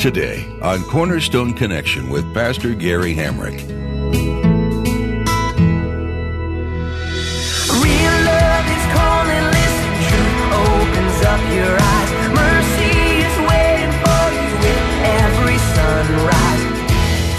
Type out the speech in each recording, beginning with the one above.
Today on Cornerstone Connection with Pastor Gary Hamrick. Real love is calling, listen, truth opens up your eyes. Mercy is waiting for you with every sunrise.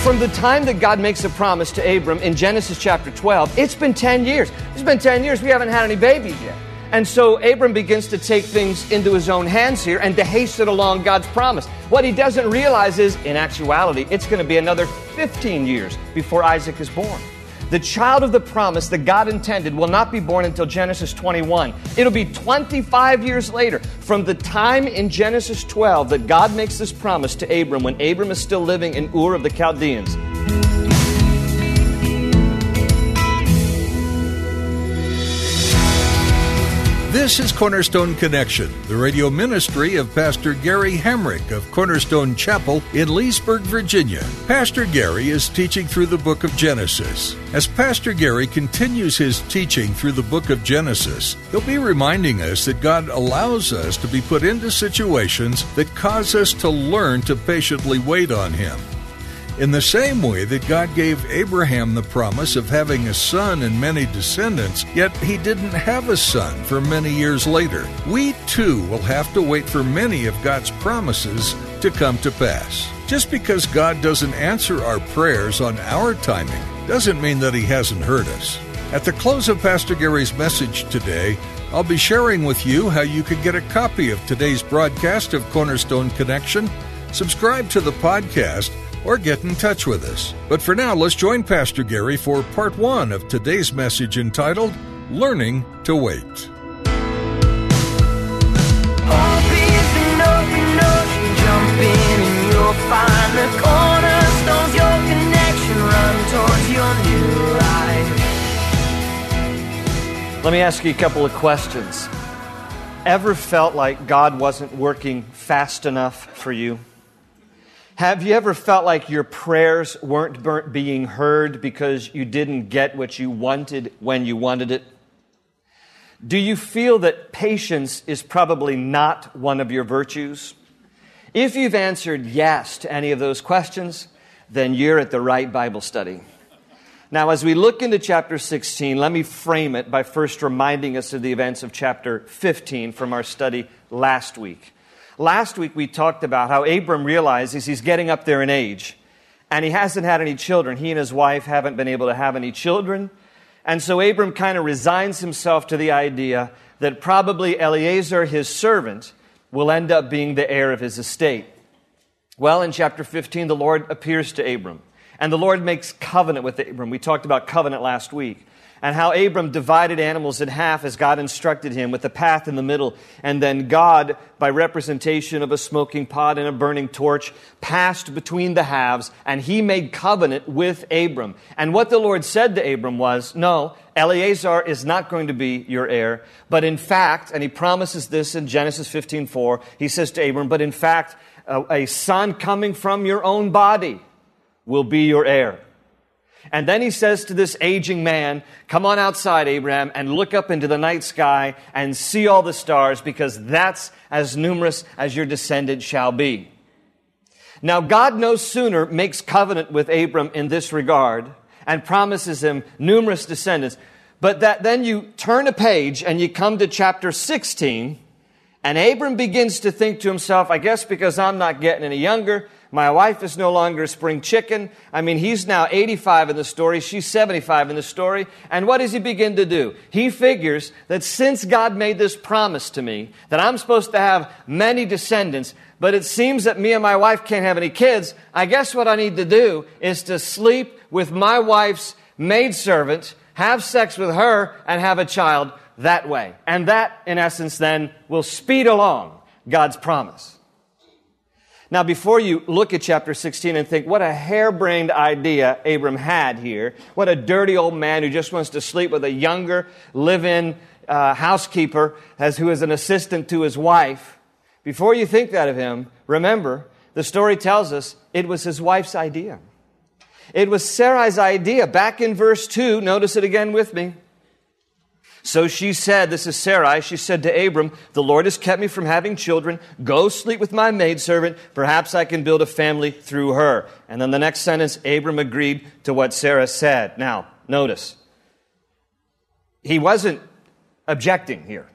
From the time that God makes a promise to Abram in Genesis chapter 12, it's been 10 years. It's been 10 years. We haven't had any babies yet. And so Abram begins to take things into his own hands here and to hasten along God's promise. What he doesn't realize is, in actuality, it's going to be another 15 years before Isaac is born. The child of the promise that God intended will not be born until Genesis 21. It'll be 25 years later from the time in Genesis 12 that God makes this promise to Abram when Abram is still living in Ur of the Chaldeans. This is Cornerstone Connection, the radio ministry of Pastor Gary Hamrick of Cornerstone Chapel in Leesburg, Virginia. Pastor Gary is teaching through the book of Genesis. As Pastor Gary continues his teaching through the book of Genesis, he'll be reminding us that God allows us to be put into situations that cause us to learn to patiently wait on Him. In the same way that God gave Abraham the promise of having a son and many descendants, yet he didn't have a son for many years later, we too will have to wait for many of God's promises to come to pass. Just because God doesn't answer our prayers on our timing doesn't mean that He hasn't heard us. At the close of Pastor Gary's message today, I'll be sharing with you how you can get a copy of today's broadcast of Cornerstone Connection, subscribe to the podcast, or get in touch with us. But for now, let's join Pastor Gary for part one of today's message entitled, Learning to Wait. Hope is enough, you know, you jump in and you'll find the cornerstones, your connection, run towards your new life. Let me ask you a couple of questions. Ever felt like God wasn't working fast enough for you? Have you ever felt like your prayers weren't being heard because you didn't get what you wanted when you wanted it? Do you feel that patience is probably not one of your virtues? If you've answered yes to any of those questions, then you're at the right Bible study. Now, as we look into chapter 16, let me frame it by first reminding us of the events of chapter 15 from our study last week. Last week, we talked about how Abram realizes he's getting up there in age, and he hasn't had any children. He and his wife haven't been able to have any children, and so Abram kind of resigns himself to the idea that probably Eliezer, his servant, will end up being the heir of his estate. Well, in chapter 15, the Lord appears to Abram, and the Lord makes covenant with Abram. We talked about covenant last week, and how Abram divided animals in half as God instructed him, with a path in the middle. And then God, by representation of a smoking pot and a burning torch, passed between the halves, and He made covenant with Abram. And what the Lord said to Abram was, no, Eliezer is not going to be your heir. But in fact, and He promises this in Genesis 15:4, He says to Abram, but in fact, a son coming from your own body will be your heir. And then He says to this aging man, come on outside, Abram, and look up into the night sky and see all the stars, because that's as numerous as your descendant shall be. Now, God no sooner makes covenant with Abram in this regard and promises him numerous descendants, but that then you turn a page and you come to chapter 16, and Abram begins to think to himself, I guess because I'm not getting any younger, my wife is no longer a spring chicken. I mean, he's now 85 in the story. She's 75 in the story. And what does he begin to do? He figures that since God made this promise to me, that I'm supposed to have many descendants, but it seems that me and my wife can't have any kids, I guess what I need to do is to sleep with my wife's maidservant, have sex with her, and have a child that way. And that, in essence, then, will speed along God's promise. Now, before you look at chapter 16 and think, what a harebrained idea Abram had here. What a dirty old man who just wants to sleep with a younger live-in housekeeper who is an assistant to his wife. Before you think that of him, remember, the story tells us it was his wife's idea. It was Sarai's idea. Back in verse 2, notice it again with me. So she said, this is Sarai, she said to Abram, the Lord has kept me from having children. Go sleep with my maidservant. Perhaps I can build a family through her. And then the next sentence, Abram agreed to what Sarah said. Now, notice, he wasn't objecting here.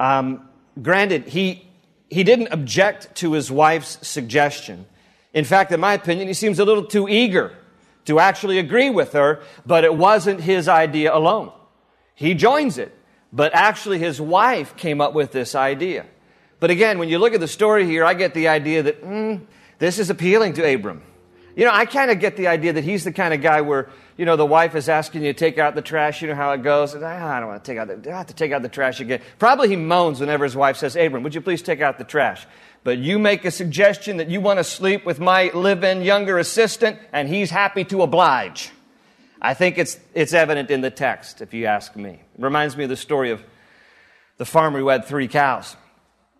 Granted, he didn't object to his wife's suggestion. In fact, in my opinion, he seems a little too eager to actually agree with her, but it wasn't his idea alone. He joins it, but actually his wife came up with this idea. But again, when you look at the story here, I get the idea that this is appealing to Abram. You know, I kind of get the idea that he's the kind of guy where, you know, the wife is asking you to take out the trash. You know how it goes. And, I don't want to take out the, I have to take out the trash again. Probably he moans whenever his wife says, Abram, would you please take out the trash? But you make a suggestion that you want to sleep with my live-in younger assistant, and he's happy to oblige. I think it's evident in the text, if you ask me. It reminds me of the story of the farmer who had 3 cows,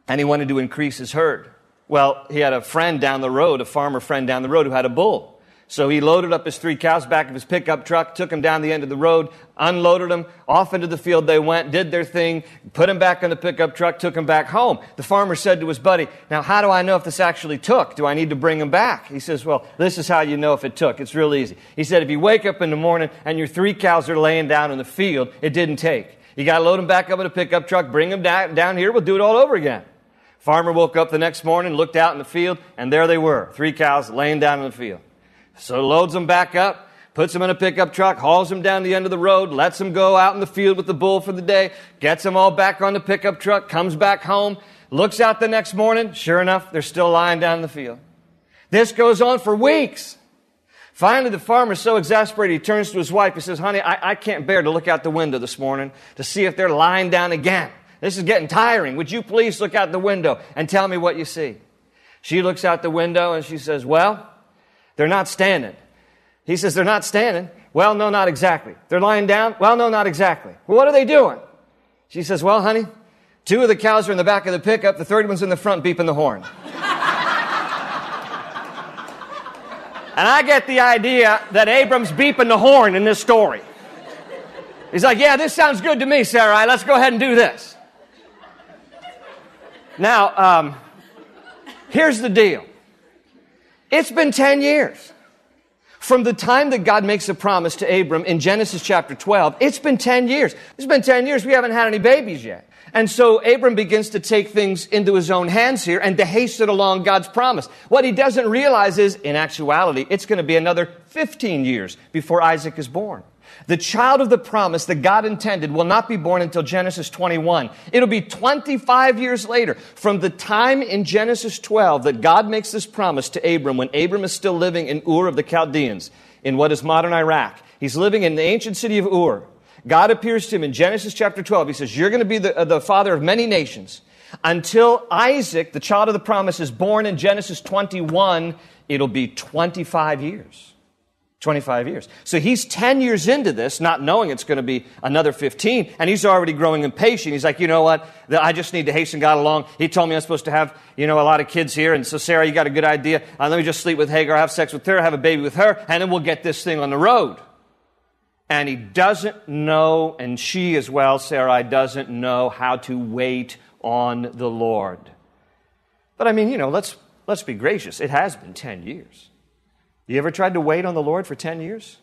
and he wanted to increase his herd. Well, he had a friend down the road, a farmer friend down the road who had a bull. So he loaded up his 3 cows back of his pickup truck, took them down the end of the road, unloaded them, off into the field they went, did their thing, put them back on the pickup truck, took them back home. The farmer said to his buddy, now how do I know if this actually took? Do I need to bring them back? He says, well, this is how you know if it took. It's real easy. He said, if you wake up in the morning and your 3 cows are laying down in the field, it didn't take. You got to load them back up in a pickup truck, bring them down here, we'll do it all over again. Farmer woke up the next morning, looked out in the field, and there they were, 3 cows laying down in the field. So loads them back up, puts them in a pickup truck, hauls them down the end of the road, lets them go out in the field with the bull for the day, gets them all back on the pickup truck, comes back home, looks out the next morning. Sure enough, they're still lying down in the field. This goes on for weeks. Finally, the farmer's so exasperated, he turns to his wife. He says, honey, I can't bear to look out the window this morning to see if they're lying down again. This is getting tiring. Would you please look out the window and tell me what you see? She looks out the window and she says, well, they're not standing. He says, they're not standing. Well, no, not exactly. They're lying down. Well, no, not exactly. Well, what are they doing? She says, well, honey, 2 of the cows are in the back of the pickup. The third one's in the front beeping the horn. And I get the idea that Abram's beeping the horn in this story. He's like, yeah, this sounds good to me, Sarai. Let's go ahead and do this. Now, here's the deal. It's been 10 years from the time that God makes a promise to Abram in Genesis chapter 12. It's been 10 years. It's been 10 years. We haven't had any babies yet. And so Abram begins to take things into his own hands here and to hasten along God's promise. What he doesn't realize is, in actuality, it's going to be another 15 years before Isaac is born. The child of the promise that God intended will not be born until Genesis 21. It'll be 25 years later from the time in Genesis 12 that God makes this promise to Abram when Abram is still living in Ur of the Chaldeans in what is modern Iraq. He's living in the ancient city of Ur. God appears to him in Genesis chapter 12. He says, you're going to be the father of many nations. Until Isaac, the child of the promise, is born in Genesis 21, it'll be 25 years. 25 years. So he's 10 years into this, not knowing it's going to be another 15, and he's already growing impatient. He's like, you know what? I just need to hasten God along. He told me I'm supposed to have, you know, a lot of kids here, and so Sarah, you got a good idea. Let me just sleep with Hagar, have sex with her, have a baby with her, and then we'll get this thing on the road. And he doesn't know, and she as well, Sarai, doesn't know how to wait on the Lord. But I mean, you know, let's be gracious. It has been 10 years. You ever tried to wait on the Lord for 10 years?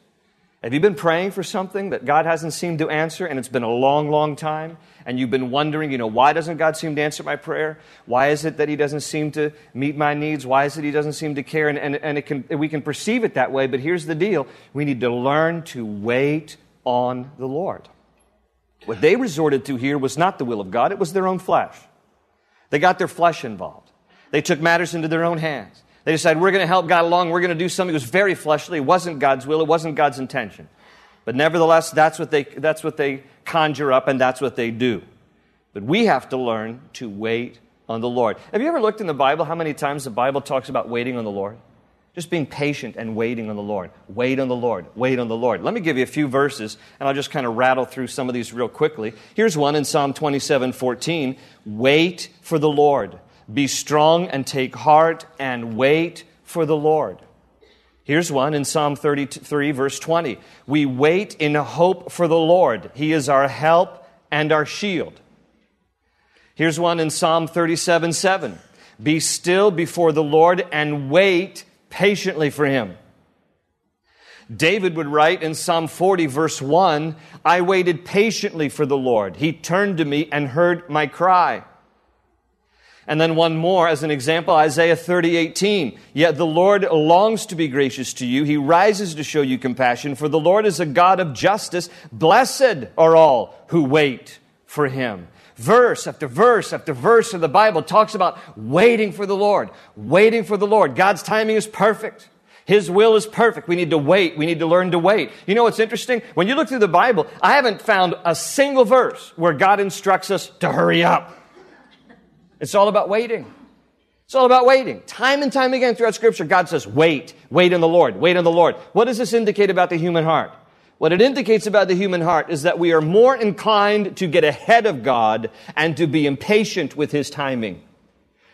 Have you been praying for something that God hasn't seemed to answer, and it's been a long, long time, and you've been wondering, you know, why doesn't God seem to answer my prayer? Why is it that He doesn't seem to meet my needs? Why is it He doesn't seem to care? And we can perceive it that way, but here's the deal. We need to learn to wait on the Lord. What they resorted to here was not the will of God. It was their own flesh. They got their flesh involved. They took matters into their own hands. They decided, we're going to help God along. We're going to do something that was very fleshly. It wasn't God's will. It wasn't God's intention. But nevertheless, that's what they conjure up, and that's what they do. But we have to learn to wait on the Lord. Have you ever looked in the Bible how many times the Bible talks about waiting on the Lord? Just being patient and waiting on the Lord. Wait on the Lord. Wait on the Lord. Let me give you a few verses, and I'll just kind of rattle through some of these real quickly. Here's one in Psalm 27:14. Wait for the Lord. Be strong and take heart and wait for the Lord. Here's one in Psalm 33, verse 20. We wait in hope for the Lord. He is our help and our shield. Here's one in Psalm 37:7. Be still before the Lord and wait patiently for Him. David would write in Psalm 40, verse 1, I waited patiently for the Lord. He turned to me and heard my cry. And then one more as an example, Isaiah 30:18. Yet the Lord longs to be gracious to you. He rises to show you compassion, for the Lord is a God of justice. Blessed are all who wait for Him. Verse after verse after verse of the Bible talks about waiting for the Lord, waiting for the Lord. God's timing is perfect. His will is perfect. We need to wait. We need to learn to wait. You know what's interesting? When you look through the Bible, I haven't found a single verse where God instructs us to hurry up. It's all about waiting. It's all about waiting. Time and time again throughout Scripture, God says, wait, wait on the Lord, wait on the Lord. What does this indicate about the human heart? What it indicates about the human heart is that we are more inclined to get ahead of God and to be impatient with His timing.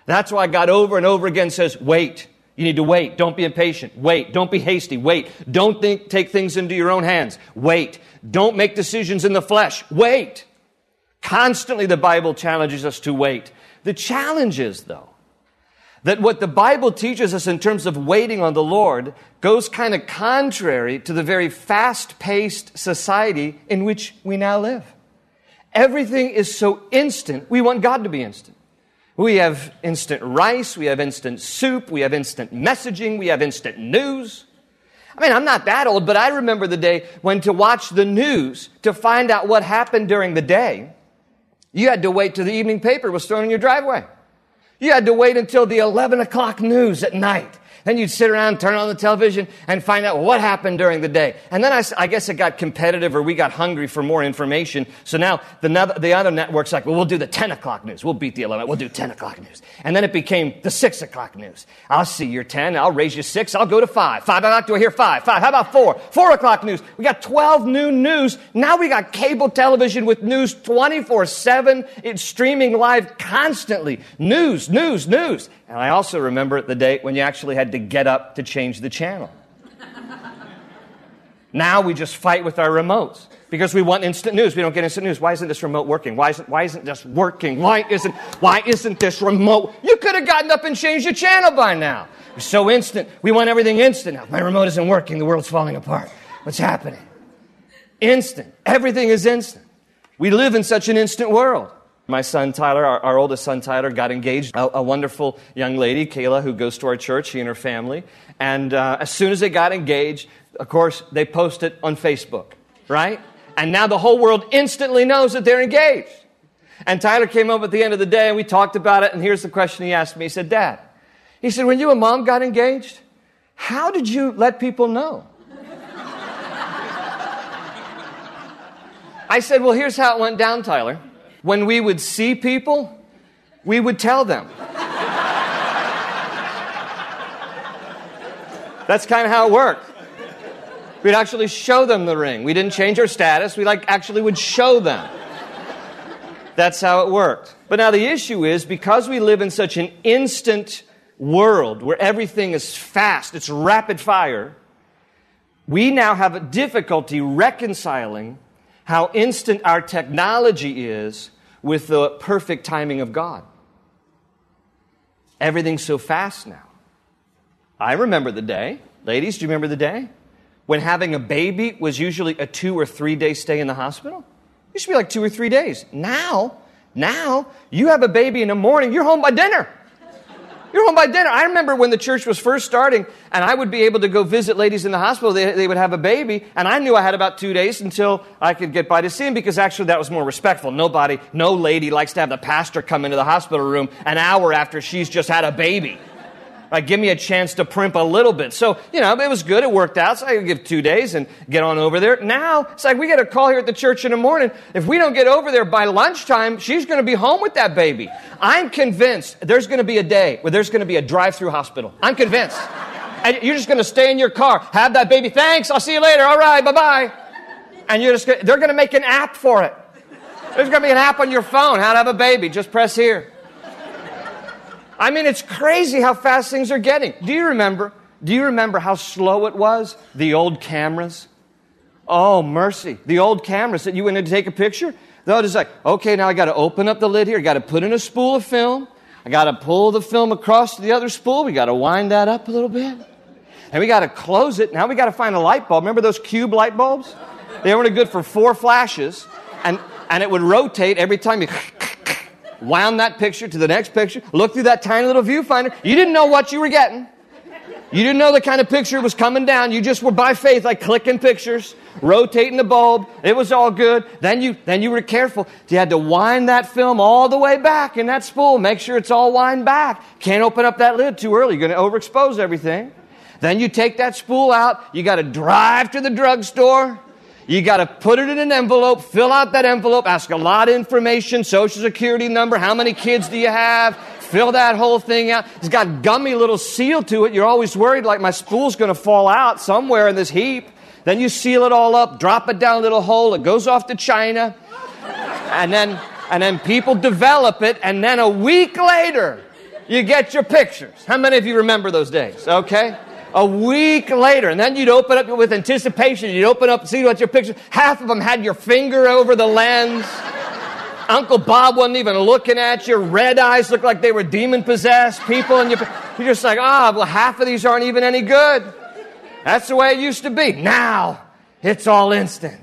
That's why God over and over again says, wait. You need to wait. Don't be impatient. Wait. Don't be hasty. Wait. Don't take things into your own hands. Wait. Don't make decisions in the flesh. Wait. Constantly the Bible challenges us to wait. The challenge is, though, that what the Bible teaches us in terms of waiting on the Lord goes kind of contrary to the very fast-paced society in which we now live. Everything is so instant. We want God to be instant. We have instant rice. We have instant soup. We have instant messaging. We have instant news. I mean, I'm not that old, but I remember the day when to watch the news to find out what happened during the day, you had to wait till the evening paper was thrown in your driveway. You had to wait until the 11 o'clock news at night. Then you'd sit around, turn on the television, and find out what happened during the day. And then I guess it got competitive, or we got hungry for more information. So now the other network's like, well, we'll do the 10 o'clock news. We'll beat the 11. We'll do 10 o'clock news. And then it became the 6 o'clock news. I'll see your 10. I'll raise your 6. I'll go to 5. 5 o'clock. Do I hear 5? 5. How about 4? 4 o'clock news. We got 12 new news. Now we got cable television with news 24/7. It's streaming live constantly. News, news, news. And I also remember the day when you actually had to get up to change the channel. Now we just fight with our remotes because we want instant news. We don't get instant news. Why isn't this remote working? Why isn't this working? Why isn't this remote? You could have gotten up and changed your channel by now. We're so instant. We want everything instant now. My remote isn't working. The world's falling apart. What's happening? Instant. Everything is instant. We live in such an instant world. My son Tyler, our oldest son Tyler, got engaged. A wonderful young lady, Kayla, who goes to our church, she and her family. And as soon as they got engaged, of course, they post it on Facebook, right? And now the whole world instantly knows that they're engaged. And Tyler came up at the end of the day, and we talked about it. And here's the question he asked me. He said, Dad, he said, when you and Mom got engaged, how did you let people know? I said, well, here's how it went down, Tyler. When we would see people, we would tell them. That's kind of how it worked. We'd actually show them the ring. We didn't change our status. We actually would show them. That's how it worked. But now the issue is, because we live in such an instant world where everything is fast, it's rapid fire, we now have a difficulty reconciling how instant our technology is with the perfect timing of God. Everything's so fast now. I remember the day, ladies, do you remember the day when having a baby was usually a 2 or 3 day stay in the hospital? It used to be like 2 or 3 days. Now, you have a baby in the morning, you're home by dinner. You're home by dinner. I remember when the church was first starting, and I would be able to go visit ladies in the hospital. They would have a baby, and I knew I had about 2 days until I could get by to see them, because actually that was more respectful. No lady likes to have the pastor come into the hospital room an hour after she's just had a baby. give me a chance to primp a little bit. So, you know, it was good. It worked out. So I could give 2 days and get on over there. Now, it's like we got a call here at the church in the morning. If we don't get over there by lunchtime, she's going to be home with that baby. I'm convinced there's going to be a day where there's going to be a drive-through hospital. I'm convinced. And you're just going to stay in your car, have that baby. Thanks. I'll see you later. All right. Bye-bye. And they're going to make an app for it. There's going to be an app on your phone, how to have a baby. Just press here. I mean, it's crazy how fast things are getting. Do you remember how slow it was? The old cameras. Oh, mercy. The old cameras that you went in to take a picture. They're just like, okay, now I got to open up the lid here. I got to put in a spool of film. I got to pull the film across to the other spool. We got to wind that up a little bit. And we got to close it. Now we got to find a light bulb. Remember those cube light bulbs? They were only good for 4 flashes. And it would rotate every time you wound that picture to the next picture, look through that tiny little viewfinder. You didn't know what you were getting. You didn't know the kind of picture was coming down. You just were by faith, like clicking pictures, rotating the bulb. It was all good. Then you were careful. You had to wind that film all the way back in that spool. Make sure it's all wind back. Can't open up that lid too early. You're going to overexpose everything. Then you take that spool out. You got to drive to the drugstore. You got to put it in an envelope, fill out that envelope, ask a lot of information, social security number, how many kids do you have, fill that whole thing out. It's got gummy little seal to it. You're always worried, like, my spool's going to fall out somewhere in this heap. Then you seal it all up, drop it down a little hole, it goes off to China, and then people develop it, and then a week later, you get your pictures. How many of you remember those days? Okay. A week later, and then you'd open up with anticipation. You'd open up and see what your picture. Half of them had your finger over the lens. Uncle Bob wasn't even looking at you. Red eyes looked like they were demon-possessed people. And you're just like, well, half of these aren't even any good. That's the way it used to be. Now, it's all instant.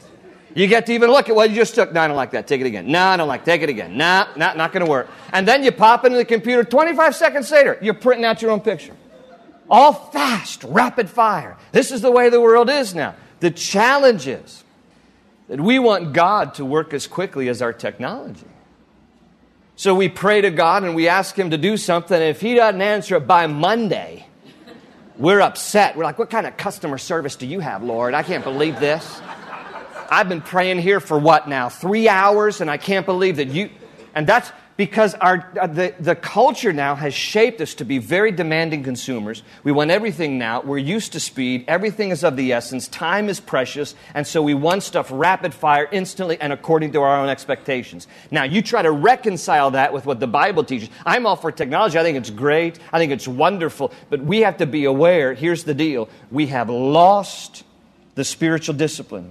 You get to even look at what you just took. No, I don't like that. Take it again. No, I don't like. Take it again. No, not going to work. And then you pop into the computer. 25 seconds later, you're printing out your own picture. All fast, rapid fire. This is the way the world is now. The challenge is that we want God to work as quickly as our technology. So we pray to God and we ask Him to do something. And if He doesn't answer it by Monday, we're upset. We're like, what kind of customer service do you have, Lord? I can't believe this. I've been praying here for what now? 3 hours, and I can't believe that you... And that's... because the culture now has shaped us to be very demanding consumers. We want everything now. We're used to speed. Everything is of the essence. Time is precious. And so we want stuff rapid fire, instantly, and according to our own expectations. Now, you try to reconcile that with what the Bible teaches. I'm all for technology. I think it's great. I think it's wonderful. But we have to be aware. Here's the deal. We have lost the spiritual discipline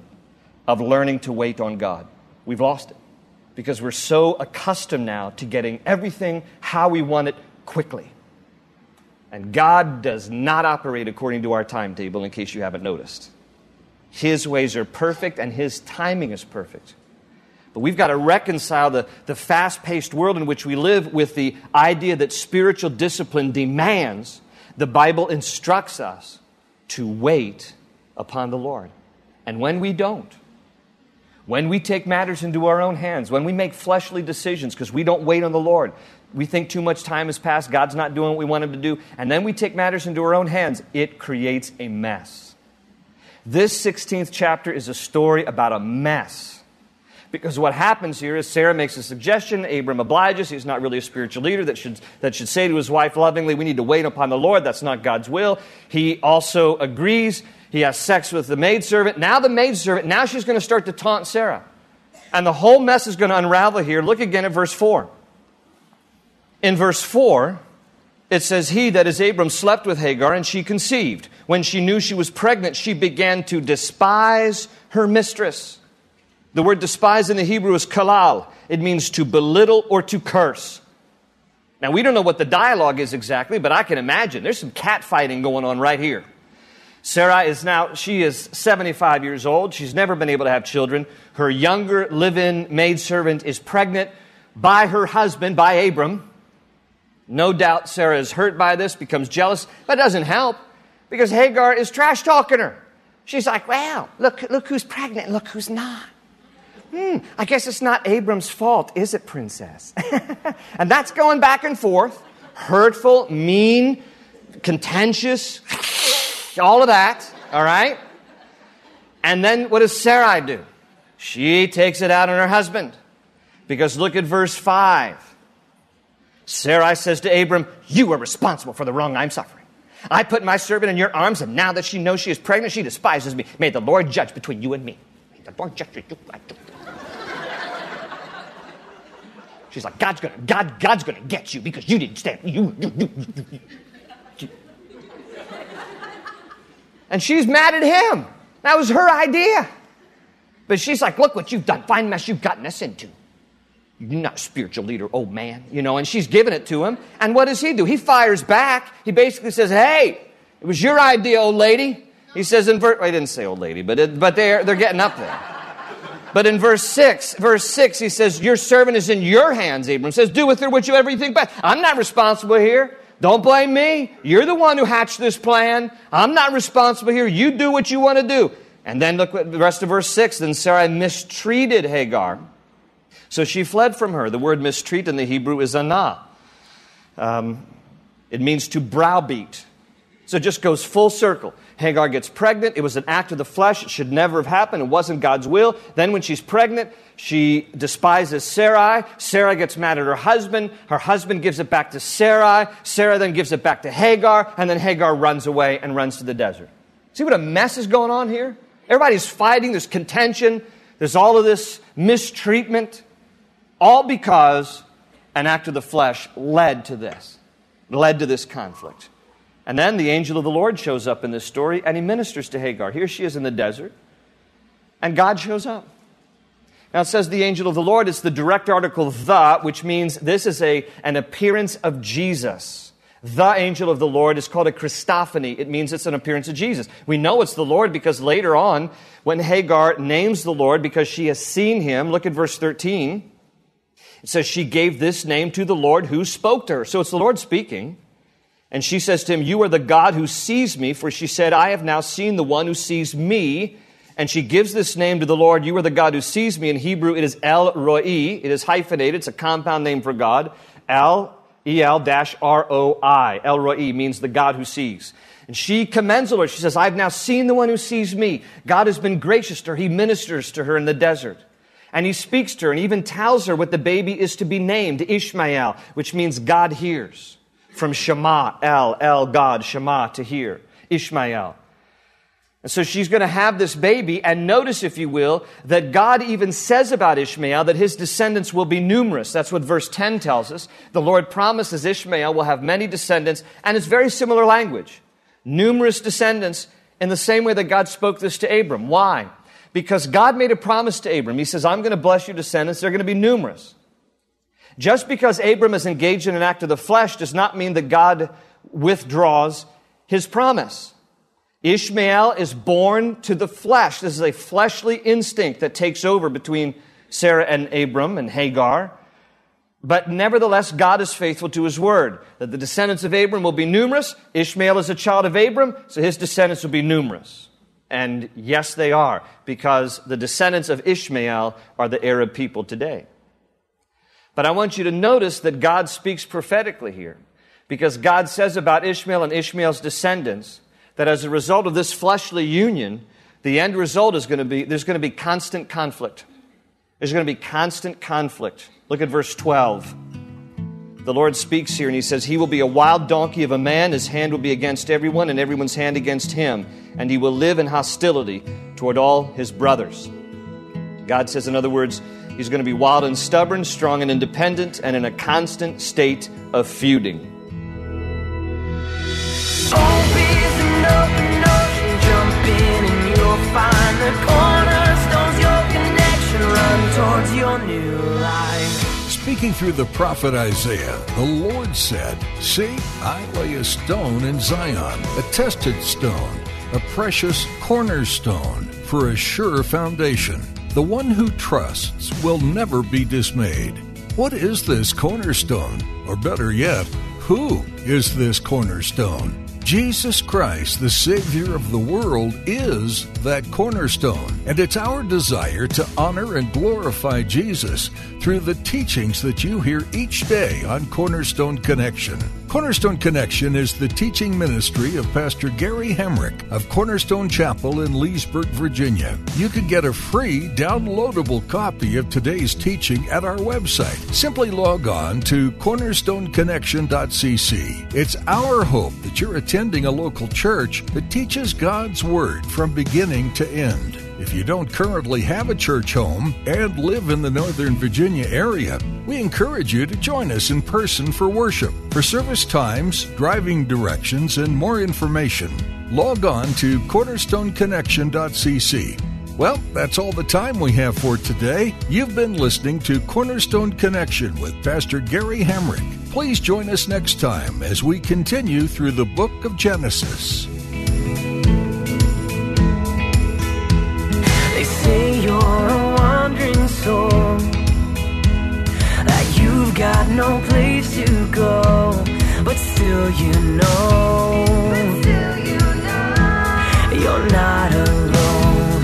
of learning to wait on God. We've lost it. Because we're so accustomed now to getting everything how we want it quickly. And God does not operate according to our timetable, in case you haven't noticed. His ways are perfect and His timing is perfect. But we've got to reconcile the fast-paced world in which we live with the idea that spiritual discipline demands. The Bible instructs us to wait upon the Lord. And when we don't, when we take matters into our own hands, when we make fleshly decisions because we don't wait on the Lord, we think too much time has passed, God's not doing what we want Him to do, and then we take matters into our own hands, it creates a mess. This 16th chapter is a story about a mess. Because what happens here is Sarah makes a suggestion, Abram obliges, he's not really a spiritual leader that should say to his wife lovingly, we need to wait upon the Lord, that's not God's will. He also agrees. He has sex with the maidservant. Now the maidservant, now she's going to start to taunt Sarah. And the whole mess is going to unravel here. Look again at verse 4. In verse 4, it says, he, that is Abram, slept with Hagar, and she conceived. When she knew she was pregnant, she began to despise her mistress. The word despise in the Hebrew is kalal. It means to belittle or to curse. Now, we don't know what the dialogue is exactly, but I can imagine. There's some catfighting going on right here. Sarai is now, she is 75 years old. She's never been able to have children. Her younger live-in maidservant is pregnant by her husband, by Abram. No doubt Sarah is hurt by this, becomes jealous. But it doesn't help because Hagar is trash-talking her. She's like, wow, look who's pregnant and look who's not. I guess it's not Abram's fault, is it, princess? And that's going back and forth. Hurtful, mean contentious, all of that, all right? And then what does Sarai do? She takes it out on her husband. Because look at verse 5. Sarai says to Abram, "You are responsible for the wrong I'm suffering. I put my servant in your arms, and now that she knows she is pregnant, she despises me. May the Lord judge between you and me." May the Lord judge between you and me. She's like, God's gonna get you because you didn't stand. You. And she's mad at him. That was her idea. But she's like, look what you've done. Fine mess you've gotten us into. You're not a spiritual leader, old man. You know, and she's giving it to him. And what does he do? He fires back. He basically says, hey, it was your idea, old lady. He says in verse, well, he didn't say old lady, but they're getting up there. But in verse 6, he says, your servant is in your hands, Abram says, do with her whatsoever you think best. I'm not responsible here. Don't blame me. You're the one who hatched this plan. I'm not responsible here. You do what you want to do. And then look at the rest of verse 6. Then Sarai mistreated Hagar. So she fled from her. The word mistreat in the Hebrew is anah. It means to browbeat. So it just goes full circle. Hagar gets pregnant. It was an act of the flesh. It should never have happened. It wasn't God's will. Then when she's pregnant, she despises Sarai. Sarai gets mad at her husband. Her husband gives it back to Sarai. Sarai then gives it back to Hagar. And then Hagar runs away and runs to the desert. See what a mess is going on here? Everybody's fighting. There's contention. There's all of this mistreatment. All because an act of the flesh led to this conflict. And then the angel of the Lord shows up in this story, and he ministers to Hagar. Here she is in the desert, and God shows up. Now it says the angel of the Lord. It's the direct article, the, which means this is an appearance of Jesus. The angel of the Lord is called a Christophany. It means it's an appearance of Jesus. We know it's the Lord because later on, when Hagar names the Lord because she has seen him, look at verse 13. It says she gave this name to the Lord who spoke to her. So it's the Lord speaking. And she says to him, you are the God who sees me, for she said, I have now seen the one who sees me. And she gives this name to the Lord, you are the God who sees me. In Hebrew, it is El-Roi. It is hyphenated. It's a compound name for God. El-E-L-R-O-I. El-Roi means the God who sees. And she commends the Lord. She says, I have now seen the one who sees me. God has been gracious to her. He ministers to her in the desert. And he speaks to her and even tells her what the baby is to be named, Ishmael, which means God hears. From Shema, El, God, Shema, to hear, Ishmael. And so she's going to have this baby, and notice, if you will, that God even says about Ishmael that his descendants will be numerous. That's what verse 10 tells us. The Lord promises Ishmael will have many descendants, and it's very similar language. Numerous descendants, in the same way that God spoke this to Abram. Why? Because God made a promise to Abram. He says, I'm going to bless your descendants. They're going to be numerous. Just because Abram is engaged in an act of the flesh does not mean that God withdraws his promise. Ishmael is born to the flesh. This is a fleshly instinct that takes over between Sarah and Abram and Hagar. But nevertheless, God is faithful to his word, that the descendants of Abram will be numerous. Ishmael is a child of Abram, so his descendants will be numerous. And yes, they are, because the descendants of Ishmael are the Arab people today. But I want you to notice that God speaks prophetically here, because God says about Ishmael and Ishmael's descendants that as a result of this fleshly union, the end result is going to be, there's going to be constant conflict. There's going to be constant conflict. Look at verse 12. The Lord speaks here and he says, he will be a wild donkey of a man. His hand will be against everyone and everyone's hand against him. And he will live in hostility toward all his brothers. God says, in other words, he's going to be wild and stubborn, strong and independent, and in a constant state of feuding. Speaking through the prophet Isaiah, the Lord said, see, I lay a stone in Zion, a tested stone, a precious cornerstone for a sure foundation. The one who trusts will never be dismayed. What is this cornerstone? Or better yet, who is this cornerstone? Jesus Christ, the Savior of the world, is that cornerstone. And it's our desire to honor and glorify Jesus through the teachings that you hear each day on Cornerstone Connection. Cornerstone Connection is the teaching ministry of Pastor Gary Hamrick of Cornerstone Chapel in Leesburg, Virginia. You can get a free downloadable copy of today's teaching at our website. Simply log on to cornerstoneconnection.cc. It's our hope that you're attending a local church that teaches God's Word from beginning to end. If you don't currently have a church home and live in the Northern Virginia area, we encourage you to join us in person for worship. For service times, driving directions, and more information, log on to cornerstoneconnection.cc. Well, that's all the time we have for today. You've been listening to Cornerstone Connection with Pastor Gary Hamrick. Please join us next time as we continue through the book of Genesis. You're a wandering soul, like you've got no place to go, but still you know, you're not alone.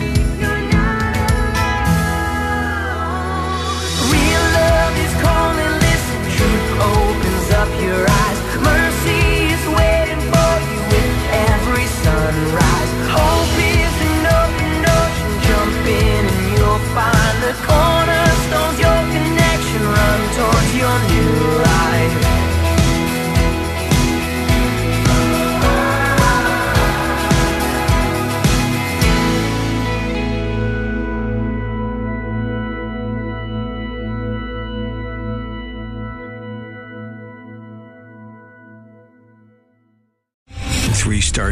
Real love is calling, listen, truth opens up your eyes, mercy is waiting for you with every sunrise, hope is an open ocean, jump in. Find the cornerstones, your connection, run towards your new life. Three-star